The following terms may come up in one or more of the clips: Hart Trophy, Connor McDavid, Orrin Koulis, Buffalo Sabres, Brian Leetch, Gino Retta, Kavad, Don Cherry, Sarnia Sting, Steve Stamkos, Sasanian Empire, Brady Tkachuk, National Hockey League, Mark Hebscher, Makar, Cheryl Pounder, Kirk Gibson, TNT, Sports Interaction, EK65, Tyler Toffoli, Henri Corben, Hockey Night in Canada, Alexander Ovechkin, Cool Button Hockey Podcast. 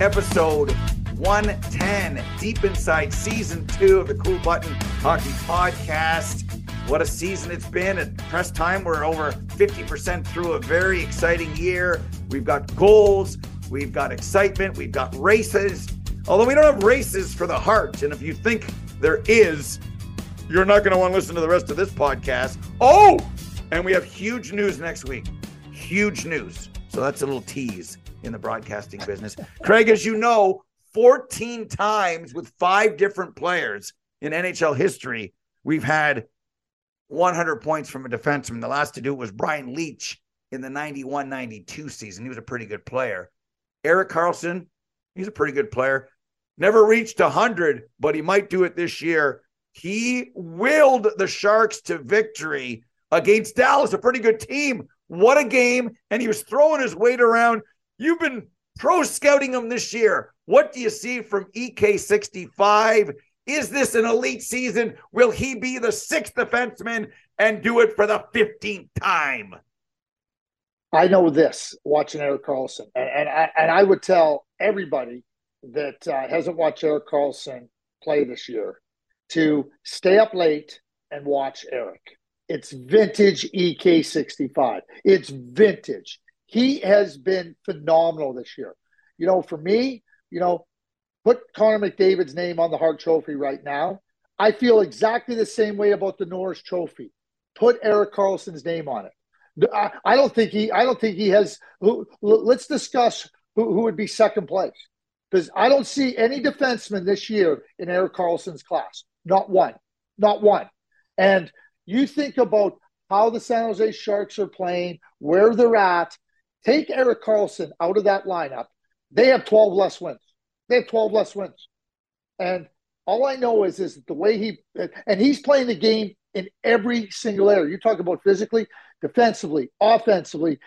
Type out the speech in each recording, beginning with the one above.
Episode 110, deep inside season 2 of the Cool Button Hockey Podcast. What a season it's been. At press time, we're over 50% through a very exciting year. We've got goals, we've got excitement, we've got races. Although we don't have races for the heart, and if you think there is, you're not going to want to listen to the rest of this podcast. Oh, and we have huge news next week. Huge news. So that's a little tease in the broadcasting business. Craig, as you know, 14 times with 5 different players in NHL history, we've had 100 points from a defenseman. The last to do it was Brian Leetch in the 91-92 season. He was a pretty good player. Erik Karlsson, he's a pretty good player. Never reached 100, but he might do it this year. He willed the Sharks to victory against Dallas, a pretty good team. What a game. And he was throwing his weight around. You've been pro-scouting him this year. What do you see from EK65? Is this an elite season? Will he be the 6th defenseman and do it for the 15th time? I know this, watching Erik Karlsson. And I would tell everybody that hasn't watched Erik Karlsson play this year to stay up late and watch Erik. It's vintage EK65. It's vintage. He has been phenomenal this year. You know, for me, you know, put Connor McDavid's name on the Hart Trophy right now. I feel exactly the same way about the Norris Trophy. Put Erik Karlsson's name on it. I don't think he has. Let's discuss who would be second place, because I don't see any defenseman this year in Erik Karlsson's class. Not one. And you think about how the San Jose Sharks are playing, where they're at. Take Erik Karlsson out of that lineup. They have 12 less wins. And all I know is that the way he's playing the game in every single area. You talk about physically, defensively, offensively,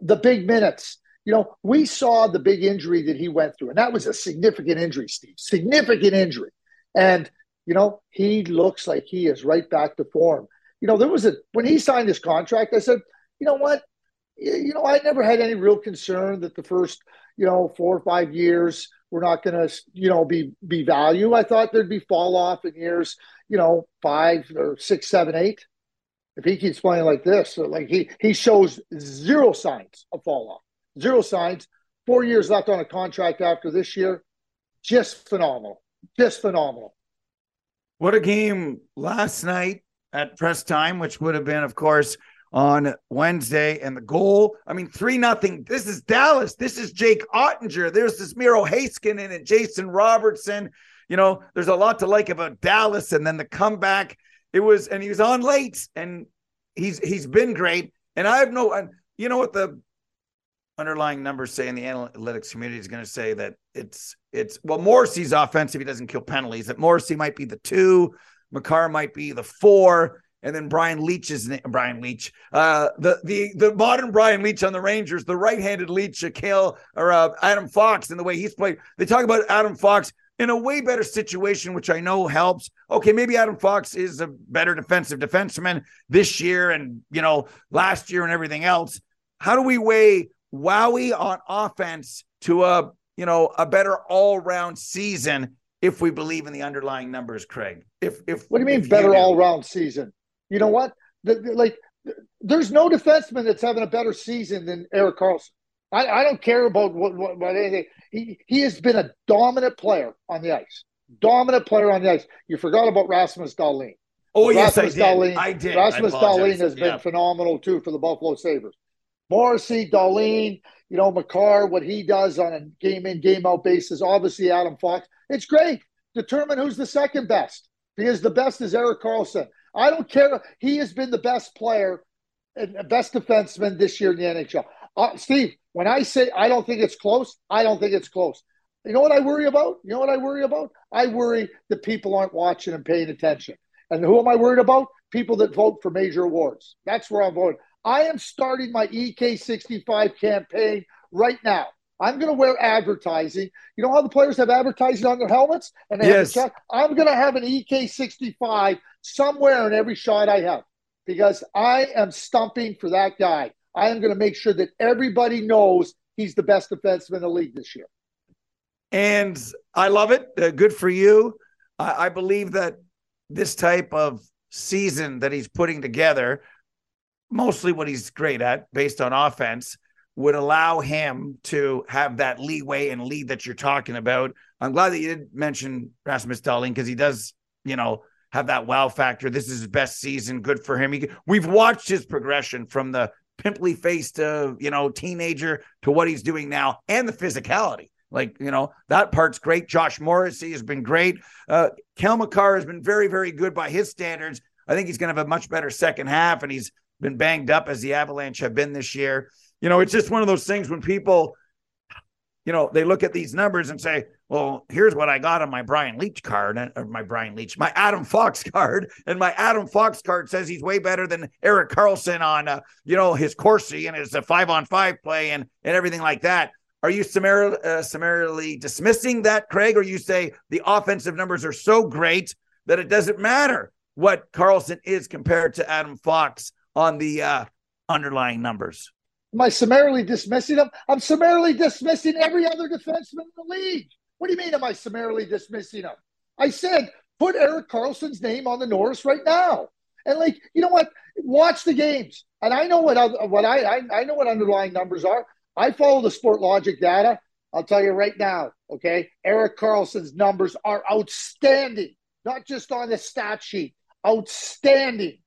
the big minutes. You know, we saw the big injury that he went through, and that was a significant injury, Steve. Significant injury. And, you know, he looks like he is right back to form. You know, when he signed his contract, I said, you know what? You know, I never had any real concern that the first, you know, 4 or 5 years were not going to, you know, be value. I thought there'd be fall off in years, you know, 5 or 6, 7, 8. If he keeps playing like this, like he shows zero signs of fall off, 0 signs, 4 years left on a contract after this year. Just phenomenal. What a game last night at press time, which would have been, of course, on Wednesday, and the goal, 3-0. This is Dallas. This is Jake Oettinger. There's this Miro Haskin and Jason Robertson. You know, there's a lot to like about Dallas. And then the comeback, he was on late, and he's been great. And you know what the underlying numbers say in the analytics community is going to say that it's Morrissey's offensive. He doesn't kill penalties. That Morrissey might be the 2, McCarr might be the 4. And then the modern Brian Leetch on the Rangers, the right-handed Leetch, Adam Fox, and the way he's played. They talk about Adam Fox in a way better situation, which I know helps. Okay, maybe Adam Fox is a better defensive defenseman this year and, you know, last year and everything else. How do we weigh Wowie on offense to a better all-round season? if we believe in the underlying numbers, Craig. What do you mean better all-round season? You know what? There's no defenseman that's having a better season than Erik Karlsson. I don't care about what anything. He has been a dominant player on the ice. You forgot about Rasmus Dahlin. Oh, Rasmus Dahlin. Rasmus Dahlin has been phenomenal, too, for the Buffalo Sabres. Morrissey, Dahlin, you know, Makar, what he does on a game-in, game-out basis. Obviously, Adam Fox. It's great. Determine who's the second best, because the best is Erik Karlsson. I don't care. He has been the best player and best defenseman this year in the NHL. Steve, when I say I don't think it's close, I don't think it's close. You know what I worry about? I worry that people aren't watching and paying attention. And who am I worried about? People that vote for major awards. That's where I'm voting. I am starting my EK65 campaign right now. I'm going to wear advertising. You know how the players have advertising on their helmets? And they have I'm going to have an EK65 somewhere in every shot I have, because I am stumping for that guy. I am going to make sure that everybody knows he's the best defenseman in the league this year. And I love it. Good for you. I believe that this type of season that he's putting together, mostly what he's great at based on offense, would allow him to have that leeway and lead that you're talking about. I'm glad that you did mention Rasmus Dahlin, because he does, you know, have that wow factor. This is his best season. Good for him. We've watched his progression from the pimply faced, you know, teenager to what he's doing now, and the physicality. Like, you know, that part's great. Josh Morrissey has been great. Kel McCarr has been very, very good by his standards. I think he's going to have a much better second half, and he's been banged up as the Avalanche have been this year. You know, it's just one of those things when people, you know, they look at these numbers and say, well, here's what I got on my Brian Leetch card, or my Adam Fox card. And my Adam Fox card says he's way better than Erik Karlsson on, you know, his Corsi and his 5-on-5 play and everything like that. Are you summarily dismissing that, Craig? Or you say the offensive numbers are so great that it doesn't matter what Karlsson is compared to Adam Fox on the underlying numbers? Am I summarily dismissing them? I'm summarily dismissing every other defenseman in the league. What do you mean, am I summarily dismissing them? I said, put Erik Karlsson's name on the Norris right now. And, like, you know what? Watch the games. And I know what I know what underlying numbers are. I follow the Sport Logic data. I'll tell you right now, okay? Erik Karlsson's numbers are outstanding, not just on the stat sheet. Outstanding.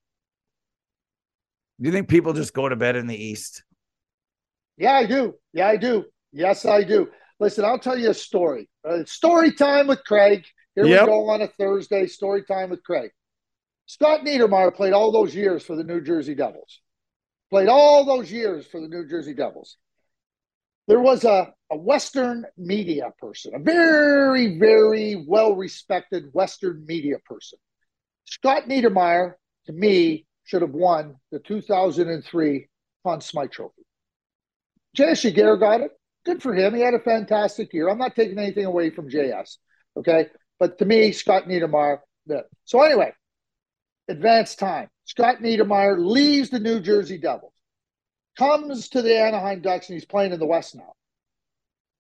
Do you think people just go to bed in the East? Yeah, I do. Yes, I do. Listen, I'll tell you a story. Story time with Craig. Here we go on a Thursday, story time with Craig. Scott Niedermayer played all those years for the New Jersey Devils. There was a Western media person, a very, very well-respected Western media person. Scott Niedermayer, to me, should have won the 2003 Conn Smythe Trophy. J.S. Jaguar got it. Good for him. He had a fantastic year. I'm not taking anything away from J.S., okay? But to me, Scott Niedermayer did. So anyway, advance time. Scott Niedermayer leaves the New Jersey Devils, comes to the Anaheim Ducks, and he's playing in the West now.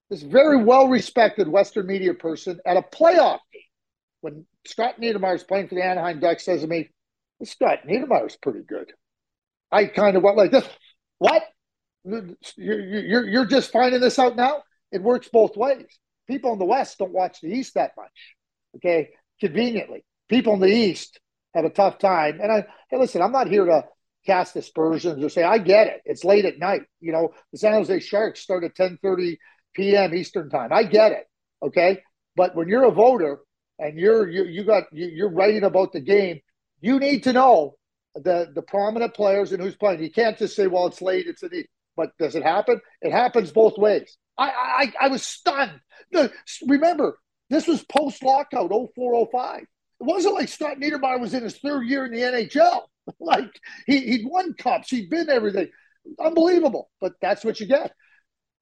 This very well-respected Western media person at a playoff game, when Scott Niedermayer's playing for the Anaheim Ducks, says to me, this Scott Niedermayer's pretty good. I kind of went like this. What? You're just finding this out now? It works both ways. People in the West don't watch the East that much, okay? Conveniently, people in the East have a tough time. And hey, listen, I'm not here to cast aspersions or say I get it. It's late at night. You know, the San Jose Sharks start at 10:30 p.m. Eastern time. I get it, okay? But when you're a voter and you're writing about the game, you need to know the prominent players and who's playing. You can't just say, well, it's late, it's an East. But does it happen? It happens both ways. I was stunned. Remember, this was post-lockout, 04-05. It wasn't like Scott Niedermayer was in his third year in the NHL. Like, he'd won cups. He'd been everything. Unbelievable. But that's what you get.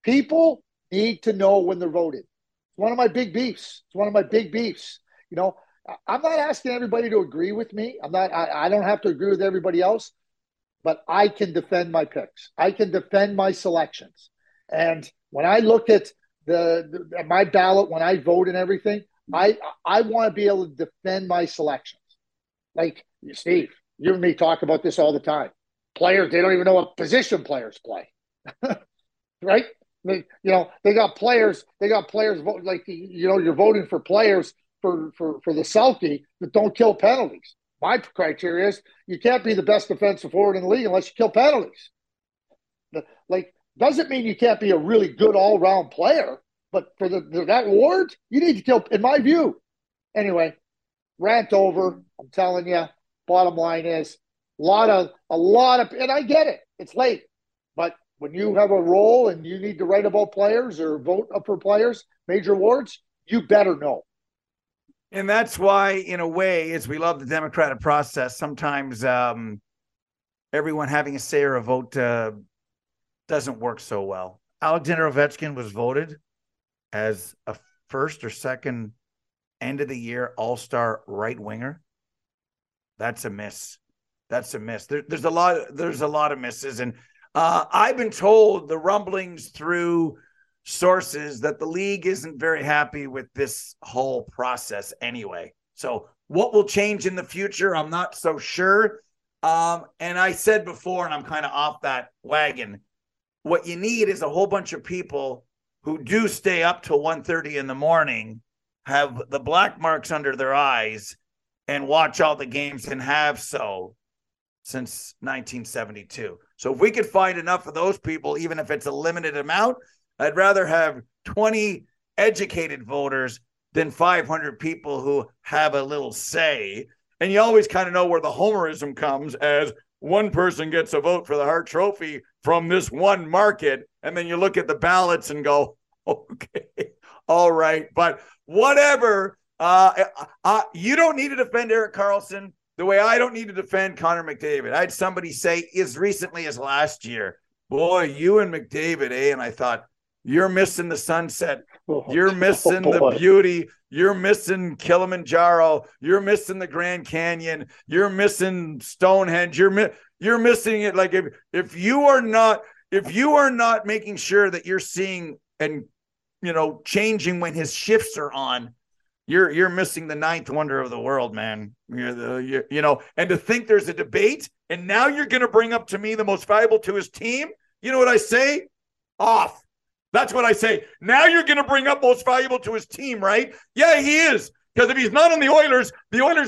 People need to know when they're voting. It's one of my big beefs. You know, I'm not asking everybody to agree with me. I don't have to agree with everybody else, but I can defend my picks. I can defend my selections. And when I look at my ballot, when I vote and everything, I want to be able to defend my selections. Like, Steve, you and me talk about this all the time. Players, they don't even know what position players play. Right? They got players vote, like, you know, you're voting for players for the selfie that don't kill penalties. My criteria is you can't be the best defensive forward in the league unless you kill penalties. Like, doesn't mean you can't be a really good all-round player, but for that award, you need to kill, in my view. Anyway, rant over. I'm telling you, bottom line is a lot of, and I get it. It's late, but when you have a role and you need to write about players or vote up for players, major awards, you better know. And that's why, in a way, as we love the democratic process, sometimes everyone having a say or a vote doesn't work so well. Alexander Ovechkin was voted as a first or second end-of-the-year all-star right winger. That's a miss. That's a miss. There's a lot of misses. And I've been told the rumblings through sources that the league isn't very happy with this whole process anyway. So what will change in the future? I'm not so sure. And I said before, and I'm kind of off that wagon, what you need is a whole bunch of people who do stay up till 1:30 in the morning, have the black marks under their eyes, and watch all the games, and have so since 1972. So if we could find enough of those people, even if it's a limited amount, I'd rather have 20 educated voters than 500 people who have a little say. And you always kind of know where the homerism comes, as one person gets a vote for the Hart Trophy from this one market. And then you look at the ballots and go, okay, all right. But whatever, you don't need to defend Erik Karlsson the way I don't need to defend Connor McDavid. I had somebody say as recently as last year, boy, you and McDavid, eh? And I thought, you're missing the sunset. You're missing the beauty. You're missing Kilimanjaro. You're missing the Grand Canyon. You're missing Stonehenge. You're missing it. Like, if you are not making sure that you're seeing and, you know, changing when his shifts are on, you're missing the ninth wonder of the world, man. And to think there's a debate, and now you're going to bring up to me the most valuable to his team. You know what I say? Off. That's what I say. Now you're going to bring up most valuable to his team, right? Yeah, he is. Because if he's not on the Oilers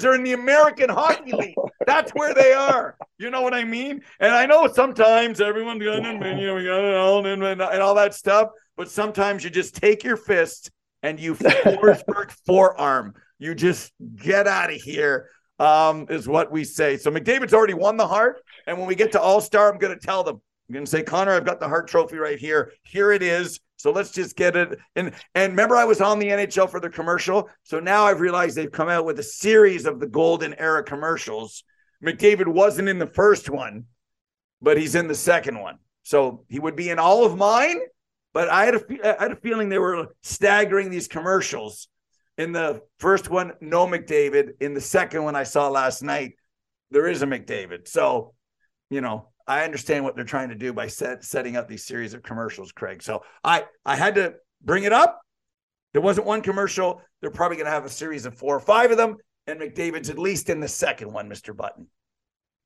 are in the American Hockey League. That's where they are. You know what I mean? And I know sometimes everyone's going, and, you know, we got it all and all that stuff. But sometimes you just take your fist and you Forsberg forearm. You just get out of here, is what we say. So McDavid's already won the Hart. And when we get to All-Star, I'm going to tell them. I'm going to say, Connor, I've got the Hart Trophy right here. Here it is. So let's just get it. And remember, I was on the NHL for the commercial. So now I've realized they've come out with a series of the golden era commercials. McDavid wasn't in the first one, but he's in the second one. So he would be in all of mine. But I had a feeling they were staggering these commercials. In the first one, no McDavid. In the second one I saw last night, there is a McDavid. So, you know, I understand what they're trying to do by setting up these series of commercials, Craig. So I had to bring it up. There wasn't one commercial. They're probably going to have a series of 4 or 5 of them, and McDavid's at least in the second one, Mr. Button.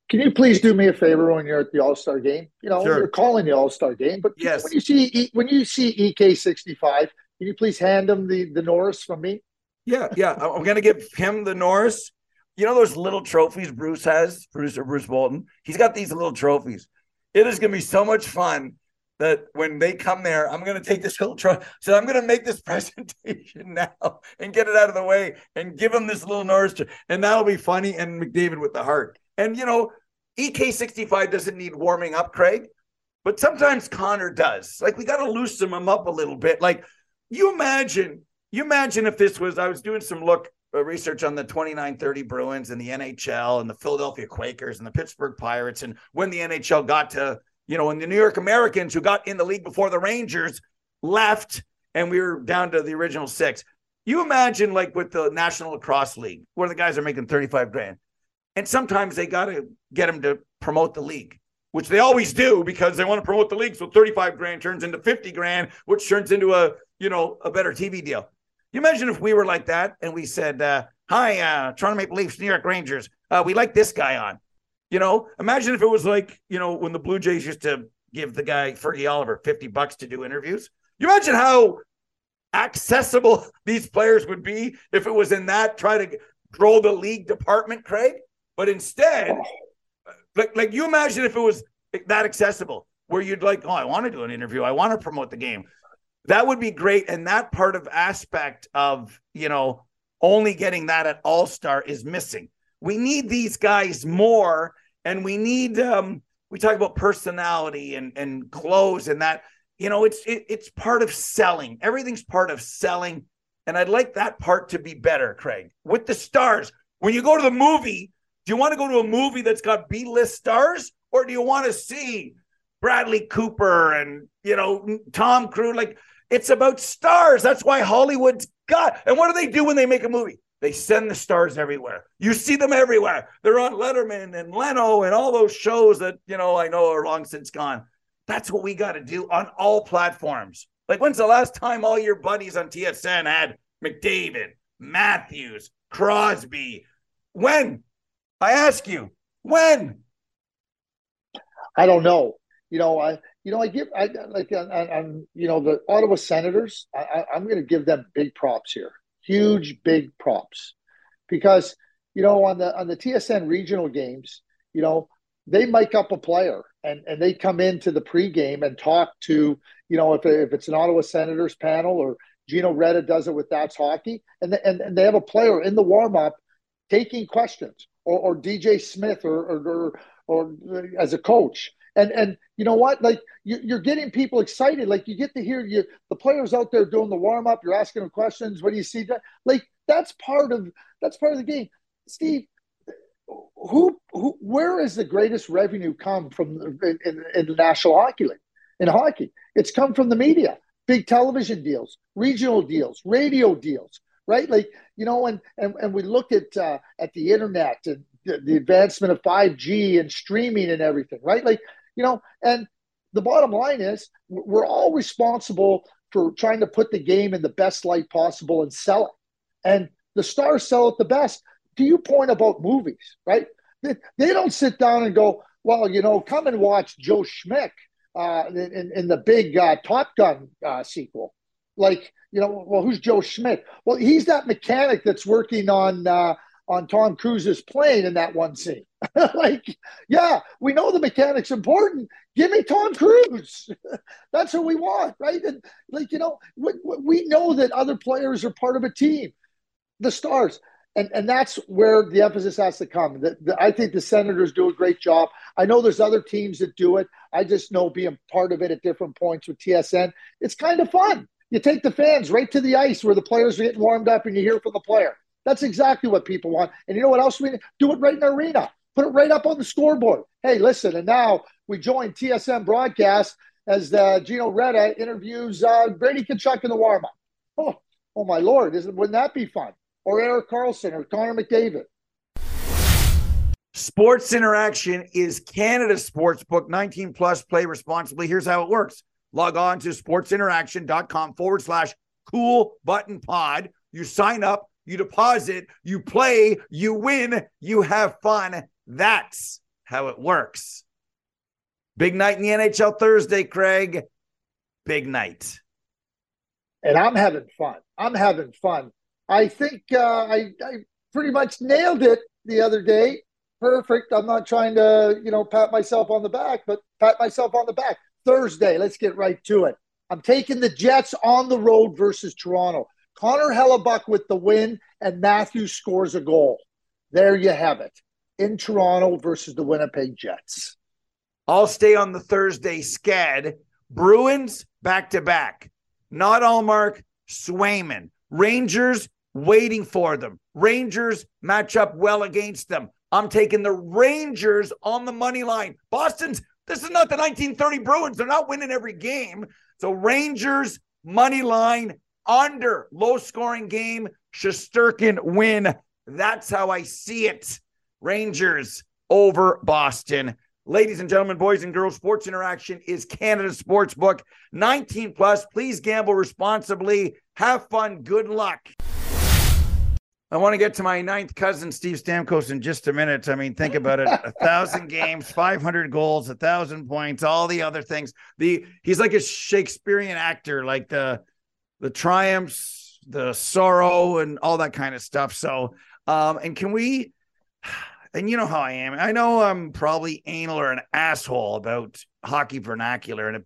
Can you please do me a favor when you're at the All-Star game? You know, sure. You're calling the All-Star game, but yes. when you see EK65, can you please hand him the Norris from me? Yeah. I'm going to give him the Norris. You know those little trophies Bruce has, Bruce Bolton? He's got these little trophies. It is going to be so much fun that when they come there, I'm going to take this little trophy. So I'm going to make this presentation now and get it out of the way and give him this little Norris. And that'll be funny. And McDavid with the Hart. And, you know, EK65 doesn't need warming up, Craig. But sometimes Connor does. Like, we got to loosen him up a little bit. Like, you imagine if this was, I was doing some research on the 2930 Bruins and the NHL and the Philadelphia Quakers and the Pittsburgh Pirates, and when the NHL got to, you know, and the New York Americans, who got in the league before the Rangers left, and we were down to the original 6. You imagine, like, with the National Lacrosse League, where the guys are making $35,000, and sometimes they got to get them to promote the league, which they always do because they want to promote the league. So $35,000 turns into $50,000, which turns into a better TV deal. You imagine if we were like that and we said, hi, Toronto Maple Leafs, New York Rangers. We like this guy on. You know, imagine if it was like, you know, when the Blue Jays used to give the guy Fergie Oliver $50 to do interviews. You imagine how accessible these players would be if it was in that try to grow the league department, Craig. But instead, like you imagine if it was that accessible where you'd like, oh, I want to do an interview. I want to promote the game. That would be great. And that part of aspect of, you know, only getting that at All-Star is missing. We need these guys more. And we need, we talk about personality and clothes and that, you know, it's part of selling. Everything's part of selling. And I'd like that part to be better, Craig, with the stars. When you go to the movie, do you want to go to a movie that's got B-list stars? Or do you want to see Bradley Cooper and, you know, Tom Cruise? Like, it's about stars. That's why Hollywood's got. And what do? When they make a movie, they send the stars everywhere. You see them everywhere. They're on Letterman and Leno and all those shows that, you know, I know are long since gone. That's what we got to do on all platforms. Like, when's the last time all your buddies on TSN had McDavid, Matthews, Crosby? When? I ask you, when? I don't know. The Ottawa Senators, I'm going to give them big props here. Huge, big props. Because, you know, on the TSN regional games, you know, they mic up a player and they come into the pregame and talk to, you know, if it's an Ottawa Senators panel or Gino Retta does it with That's Hockey. And they have a player in the warm-up taking questions. Or DJ Smith or as a coach. And you know what? Like, you're getting people excited. Like, you get to hear the players out there doing the warm-up. You're asking them questions. What do you see? Like, that's part of the game. Steve, where is the greatest revenue come from in the National Hockey League? In hockey, it's come from the media. Big television deals, regional deals, radio deals. Right, like, you know, and we look at the internet and the advancement of 5G and streaming and everything. Right, like, you know, and the bottom line is we're all responsible for trying to put the game in the best light possible and sell it. And the stars sell it the best. To your point about movies, right? They don't sit down and go, well, you know, come and watch Joe Schmick in the big Top Gun sequel. Like, you know, well, who's Joe Schmidt? Well, he's that mechanic that's working on Tom Cruise's plane in that one scene. Like, yeah, we know the mechanic's important. Give me Tom Cruise. That's who we want, right? And, like, you know, we know that other players are part of a team, the stars. And that's where the emphasis has to come. I think the Senators do a great job. I know there's other teams that do it. I just know being part of it at different points with TSN, it's kind of fun. You take the fans right to the ice where the players are getting warmed up and you hear from the player. That's exactly what people want. And you know what else we need? Do it right in the arena. Put it right up on the scoreboard. Hey, listen, and now we join TSN broadcast as Gino Retta interviews Brady Tkachuk in the warm-up. Oh my Lord, wouldn't that be fun? Or Erik Karlsson or Connor McDavid. Sports Interaction is Canada's sportsbook. 19+ play responsibly. Here's how it works. Log on to sportsinteraction.com /cool button pod. You sign up, you deposit, you play, you win, you have fun. That's how it works. Big night in the NHL Thursday, Craig. Big night. And I'm having fun. I think I pretty much nailed it the other day. Perfect. I'm not trying to, you know, pat myself on the back. Thursday, let's get right to it. I'm taking the Jets on the road versus Toronto. Connor Hellebuck with the win, and Matthews scores a goal. There you have it. In Toronto versus the Winnipeg Jets. I'll stay on the Thursday scad. Bruins, back-to-back. Not Allmark, Swayman. Rangers, waiting for them. Rangers match up well against them. I'm taking the Rangers on the money line. This is not the 1930 Bruins. They're not winning every game. So Rangers, money line, under, low-scoring game. Shesterkin win. That's how I see it. Rangers over Boston. Ladies and gentlemen, boys and girls, Sports Interaction is Canada's sportsbook. 19 plus, please gamble responsibly. Have fun. Good luck. I want to get to my ninth cousin, Steve Stamkos, in just a minute. I mean, think about it. 1,000 games, 500 goals, 1,000 points, all the other things. He's like a Shakespearean actor, like the triumphs, the sorrow, and all that kind of stuff. So, and can we... And you know how I am. I know I'm probably anal or an asshole about hockey vernacular and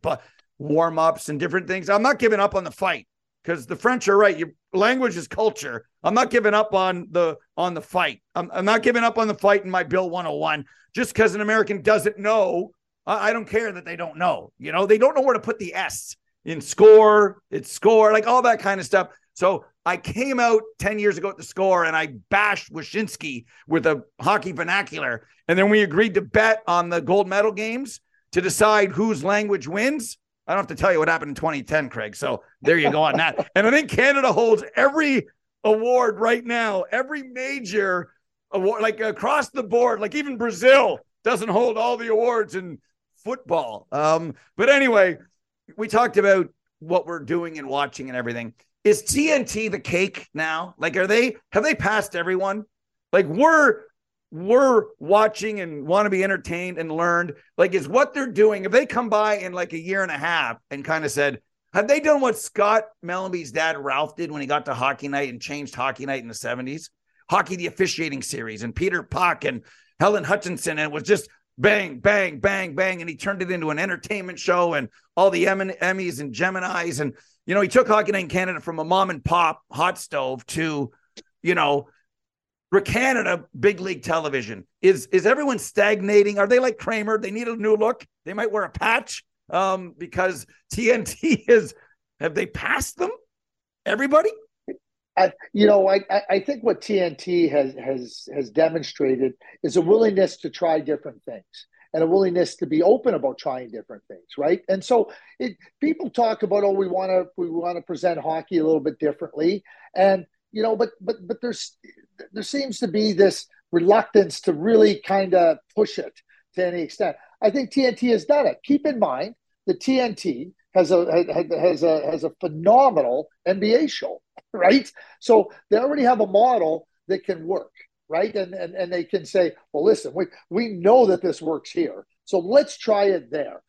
warm-ups and different things. I'm not giving up on the fight because the French are right. Your language is culture. I'm not giving up on the fight. I'm not giving up on the fight in my Bill 101 just because an American doesn't know. I don't care that they don't know. You know, they don't know where to put the S in score. It's score, like all that kind of stuff. So I came out 10 years ago at the Score and I bashed Wyshynski with a hockey vernacular. And then we agreed to bet on the gold medal games to decide whose language wins. I don't have to tell you what happened in 2010, Craig. So there you go on that. And I think Canada holds every award right now, every major award, like across the board, like even Brazil doesn't hold all the awards in football. But anyway, we talked about what we're doing and watching and everything. Is TNT the cake now? Like, have they passed everyone? Like, we're watching and want to be entertained and learned. Like, is what they're doing, if they come by in like a year and a half and kind of said, have they done what Scott Mellenby's dad, Ralph, did when he got to Hockey Night and changed Hockey Night in the 70s? Hockey, the officiating series, and Peter Puck and Helen Hutchinson, and it was just bang, bang, bang, bang, and he turned it into an entertainment show and all the Emmys and Geminis and... You know, he took Hockey Night in Canada from a mom and pop hot stove to, you know, Canada big league television. Is everyone stagnating? Are they like Kramer? They need a new look. They might wear a patch because TNT is. Have they passed them? Everybody. I think what TNT has demonstrated is a willingness to try different things. And a willingness to be open about trying different things, right? And so people talk about, oh, we want to present hockey a little bit differently, and you know, but there seems to be this reluctance to really kind of push it to any extent. I think TNT has done it. Keep in mind that TNT has a phenomenal NBA show, right? So they already have a model that can work. Right. And they can say, well, listen, we know that this works here. So let's try it there.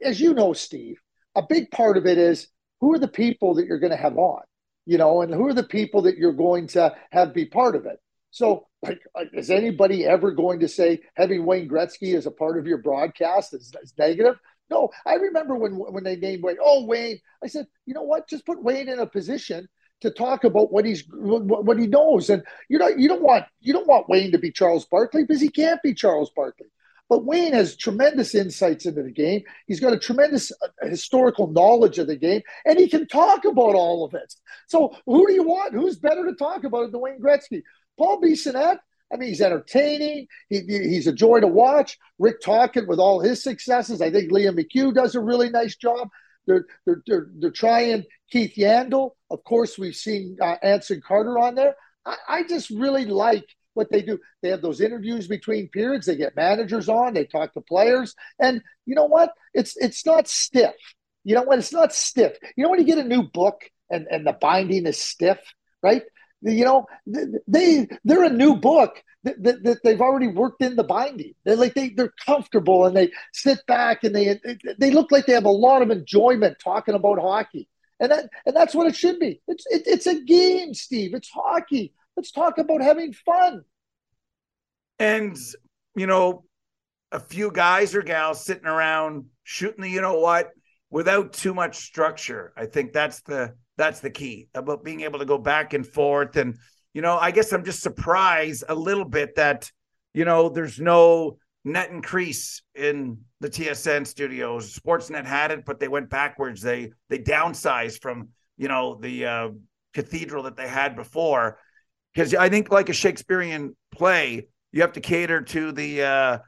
As you know, Steve, a big part of it is who are the people that you're going to have on, you know, and who are the people that you're going to have be part of it. So like, is anybody ever going to say having Wayne Gretzky as a part of your broadcast is negative? No, I remember when they named Wayne, oh, Wayne, I said, you know what, just put Wayne in a position to talk about what he knows, and you don't want Wayne to be Charles Barkley because he can't be Charles Barkley. But Wayne has tremendous insights into the game. He's got a tremendous historical knowledge of the game, and he can talk about all of it. So who do you want? Who's better to talk about it than Wayne Gretzky? Paul Bissonnette. I mean, he's entertaining. He's a joy to watch. Rick Tocchet with all his successes. I think Liam McHugh does a really nice job. They're trying Keith Yandel. Of course, we've seen Anson Carter on there. I just really like what they do. They have those interviews between periods. They get managers on. They talk to players. And you know what? It's not stiff. You know what? It's not stiff. You know when you get a new book and the binding is stiff, right? You know, they're a new book that they've already worked in the binding. They're comfortable and they sit back and they look like they have a lot of enjoyment talking about hockey. And that's what it should be. It's a game, Steve. It's hockey. Let's talk about having fun. And, you know, a few guys or gals sitting around shooting the, you know what, without too much structure. I think that's the key about being able to go back and forth. And, you know, I guess I'm just surprised a little bit that, you know, there's no net increase in the TSN studios. Sportsnet had it, but they went backwards. They downsized from, you know, the cathedral that they had before. Because I think like a Shakespearean play, you have to cater to the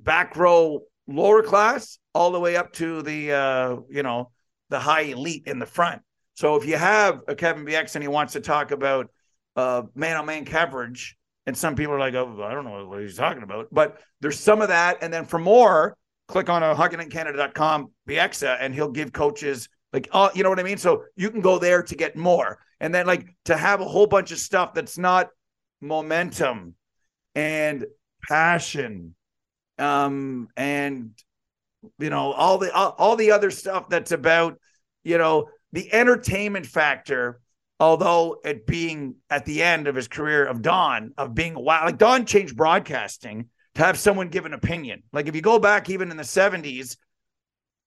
back row lower class all the way up to the, you know, the high elite in the front. So if you have a Kevin BX and he wants to talk about man-on-man coverage And some people are like, oh, I don't know what he's talking about. But there's some of that. And then for more, click on HockeyNightCanada.com, BXA, and he'll give coaches, like, oh, you know what I mean? So you can go there to get more. And then, like, to have a whole bunch of stuff that's not momentum and passion and, you know, all the other stuff that's about, you know, the entertainment factor. Although it being at the end of his career of Don, of being wow, like Don changed broadcasting to have someone give an opinion. Like if you go back even in the 70s,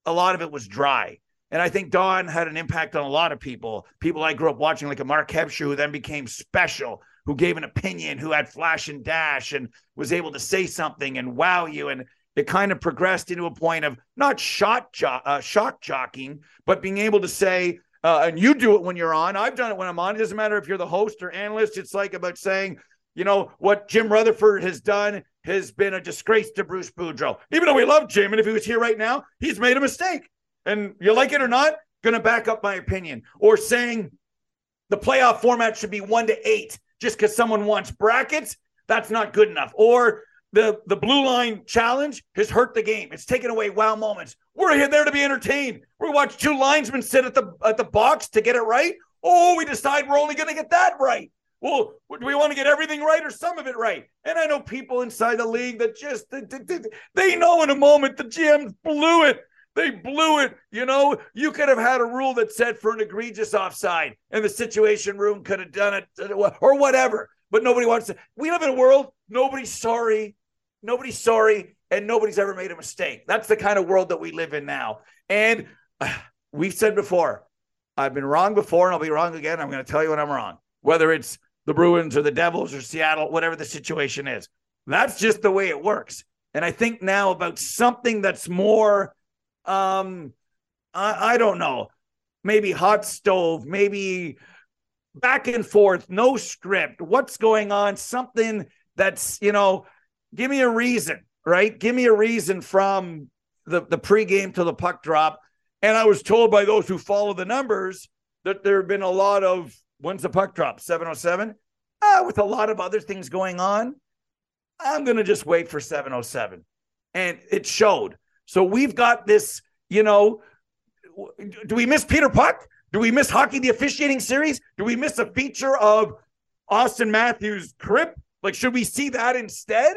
a lot of it was dry. And I think Don had an impact on a lot of people. People I grew up watching, like a Mark Hebscher, who then became special, who gave an opinion, who had flash and dash and was able to say something and wow you. And it kind of progressed into a point of not shock jockeying, but being able to say, and you do it when you're on. I've done it when I'm on. It doesn't matter if you're the host or analyst. It's like about saying, you know, what Jim Rutherford has done has been a disgrace to Bruce Boudreau. Even though we love Jim, and if he was here right now, he's made a mistake. And you like it or not, going to back up my opinion. Or saying the playoff format should be 1-8 just because someone wants brackets. That's not good enough. Or the blue line challenge has hurt the game. It's taken away wow moments. We're here there to be entertained. We watch two linesmen sit at the box to get it right. Oh, we decide we're only going to get that right. Well, do we want to get everything right or some of it right? And I know people inside the league that just, they know in a moment the GMs blew it. They blew it. You know, you could have had a rule that said for an egregious offside and the situation room could have done it or whatever. But nobody wants to. We live in a world, nobody's sorry, and nobody's ever made a mistake. That's the kind of world that we live in now. And we've said before, I've been wrong before, and I'll be wrong again. I'm going to tell you when I'm wrong, whether it's the Bruins or the Devils or Seattle, whatever the situation is. That's just the way it works. And I think now about something that's more, I don't know, maybe hot stove, maybe back and forth, no script, what's going on, something that's, you know, give me a reason, right? Give me a reason from the pregame to the puck drop. And I was told by those who follow the numbers that there have been a lot of, when's the puck drop, 7:07? With a lot of other things going on, I'm going to just wait for 7:07. And it showed. So we've got this, you know, do we miss Peter Puck? Do we miss Hockey the Officiating Series? Do we miss a feature of Auston Matthews' crib? Like, should we see that instead?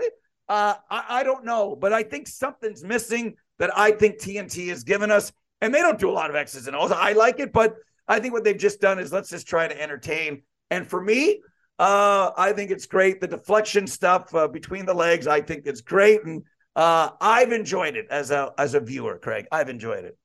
I don't know, but I think something's missing that I think TNT has given us, and they don't do a lot of X's and O's. I like it, but I think what they've just done is let's just try to entertain. And for me, I think it's great. The deflection stuff between the legs, I think it's great, and I've enjoyed it as a viewer, Craig. I've enjoyed it.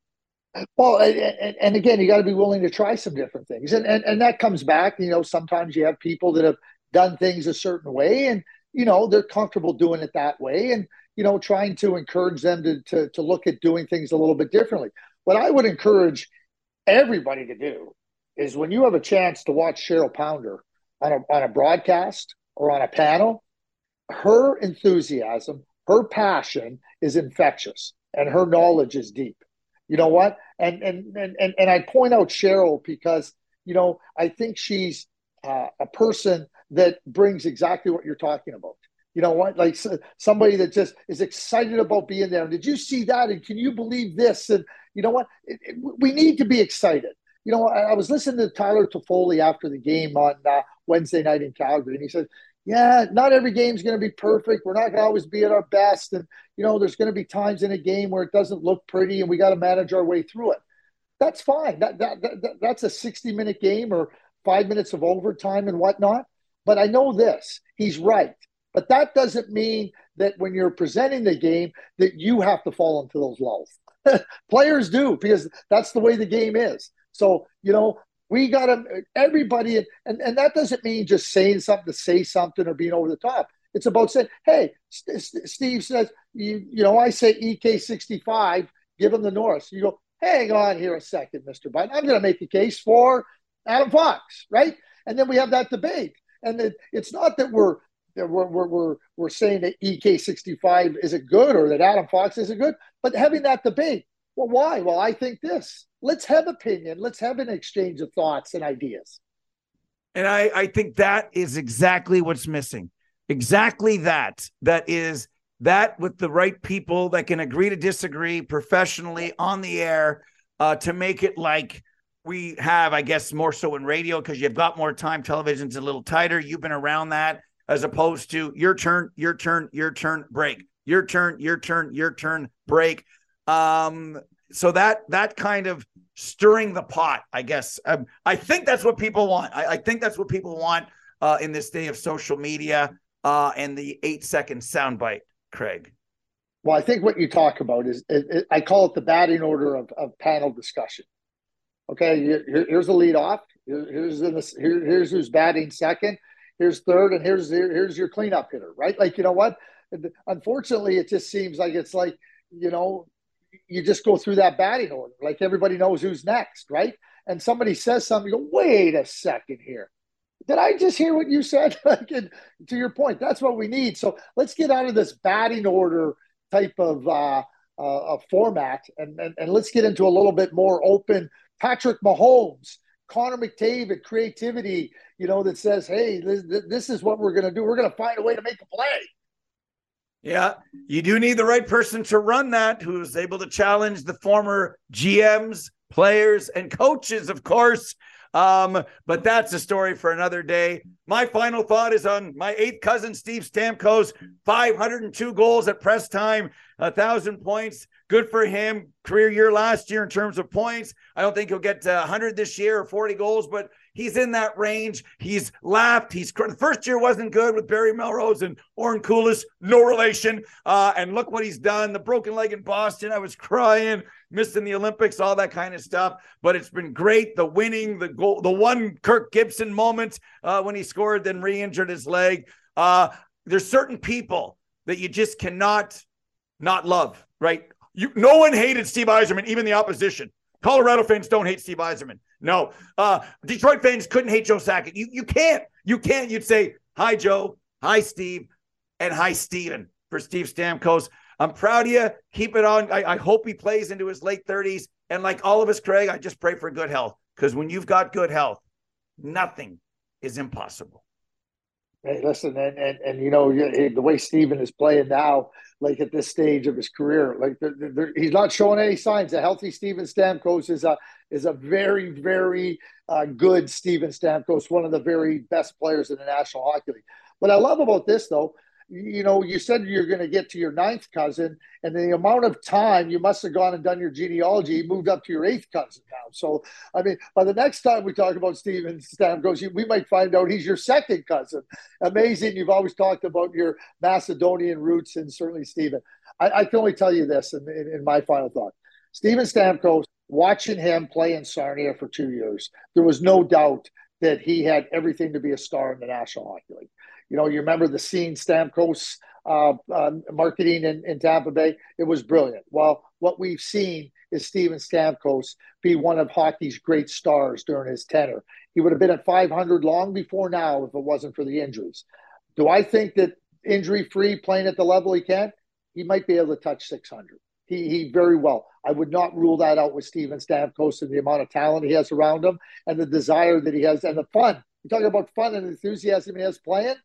Well, and again, you got to be willing to try some different things, and that comes back. You know, sometimes you have people that have done things a certain way, and you know they're comfortable doing it that way, and you know trying to encourage them to look at doing things a little bit differently. What I would encourage everybody to do is when you have a chance to watch Cheryl Pounder on a broadcast or on a panel, her enthusiasm, her passion is infectious, and her knowledge is deep. You know what? And I point out Cheryl because, you know, I think she's a person that brings exactly what you're talking about. You know what? Like somebody that just is excited about being there. And did you see that? And can you believe this? And you know what? We need to be excited. You know, I was listening to Tyler Toffoli after the game on Wednesday night in Calgary, and he said, yeah, not every game's going to be perfect. We're not going to always be at our best. And, you know, there's going to be times in a game where it doesn't look pretty and we got to manage our way through it. That's fine. That's a 60-minute game or 5 minutes of overtime and whatnot. But I know this. He's right. But that doesn't mean that when you're presenting the game that you have to fall into those lulls. Players do, because that's the way the game is. So, you know, we got to, everybody, and that doesn't mean just saying something to say something or being over the top. It's about saying, hey, Steve says, you know, I say EK65, give him the Norris. You go, hang on here a second, Mr. Biden. I'm going to make a case for Adam Fox, right? And then we have that debate. And it's not that we're saying that EK65 isn't good or that Adam Fox isn't good, but having that debate. Well, why? Well, I think this. Let's have opinion. Let's have an exchange of thoughts and ideas. And I think that is exactly what's missing. Exactly that. That is that with the right people that can agree to disagree professionally on the air to make it like we have, I guess, more so in radio because you've got more time. Television's a little tighter. You've been around that as opposed to your turn, break. Your turn, break. So that kind of stirring the pot, I guess. I think that's what people want. I think that's what people want in this day of social media and the 8-second soundbite, Craig. Well, I think what you talk about is I call it the batting order of panel discussion. Okay, here's the leadoff. Here's who's batting second. Here's third, and here's your cleanup hitter, right? Like, you know what? Unfortunately, it just seems like it's like, you know, you just go through that batting order. Like everybody knows who's next, right? And somebody says something, you go, wait a second here. Did I just hear what you said? Like, and to your point, that's what we need. So let's get out of this batting order type of format and let's get into a little bit more open Patrick Mahomes, Connor McDavid creativity, you know, that says, hey, this is what we're going to do. We're going to find a way to make a play. Yeah, you do need the right person to run that, who's able to challenge the former GMs, players, and coaches, of course. But that's a story for another day. My final thought is on my eighth cousin, Steve Stamkos, 502 goals at press time, 1,000 points. Good for him. Career year last year in terms of points. I don't think he'll get 100 this year or 40 goals, but he's in that range. He's laughed. The first year wasn't good with Barry Melrose and Orrin Koulis, no relation. And look what he's done. The broken leg in Boston, I was crying, missing the Olympics, all that kind of stuff. But it's been great. The winning, the goal, the one Kirk Gibson moment when he scored, then re-injured his leg. There's certain people that you just cannot not love, right? No one hated Steve Yzerman, even the opposition. Colorado fans don't hate Steve Yzerman. No. Detroit fans couldn't hate Joe Sakic. You can't. You can't. You'd say, hi, Joe, hi, Steve, and hi, Steven, for Steve Stamkos. I'm proud of you. Keep it on. I hope he plays into his late 30s. And like all of us, Craig, I just pray for good health. Because when you've got good health, nothing is impossible. Hey, listen, and you know, the way Steven is playing now, like at this stage of his career, like he's not showing any signs. A healthy Steven Stamkos is a very, very good Steven Stamkos, one of the very best players in the National Hockey League. What I love about this, though, you know, you said you're going to get to your ninth cousin, and the amount of time you must have gone and done your genealogy, you moved up to your eighth cousin now. So, I mean, by the next time we talk about Steven Stamkos, we might find out he's your second cousin. Amazing. You've always talked about your Macedonian roots, and certainly Steven. I can only tell you this in my final thought. Steven Stamkos, watching him play in Sarnia for 2 years, there was no doubt that he had everything to be a star in the National Hockey League. You know, you remember the scene Stamkos marketing in Tampa Bay? It was brilliant. Well, what we've seen is Steven Stamkos be one of hockey's great stars during his tenure. He would have been at 500 long before now if it wasn't for the injuries. Do I think that injury-free, playing at the level he can, he might be able to touch 600? He very well. I would not rule that out with Steven Stamkos and the amount of talent he has around him and the desire that he has and the fun. You're talking about fun and enthusiasm he has playing.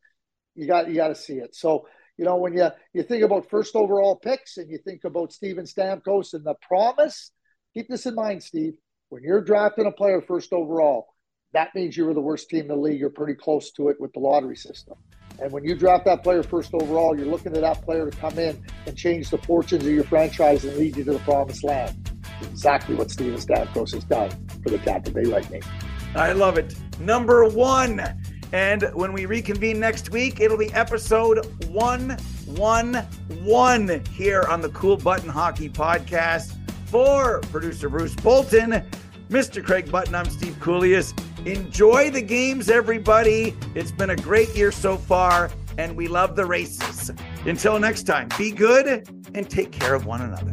You got to see it. So, you know, when you think about first overall picks and you think about Steven Stamkos and the promise, keep this in mind, Steve. When you're drafting a player first overall, that means you were the worst team in the league. You're pretty close to it with the lottery system. And when you draft that player first overall, you're looking at that player to come in and change the fortunes of your franchise and lead you to the promised land. Exactly what Steven Stamkos has done for the Tampa Bay Lightning. I love it. Number one. And when we reconvene next week, it'll be episode 111 here on the Cool Button Hockey Podcast. For producer Bruce Bolton, Mr. Craig Button, I'm Steve Coolius. Enjoy the games, everybody. It's been a great year so far, and we love the races. Until next time, be good and take care of one another.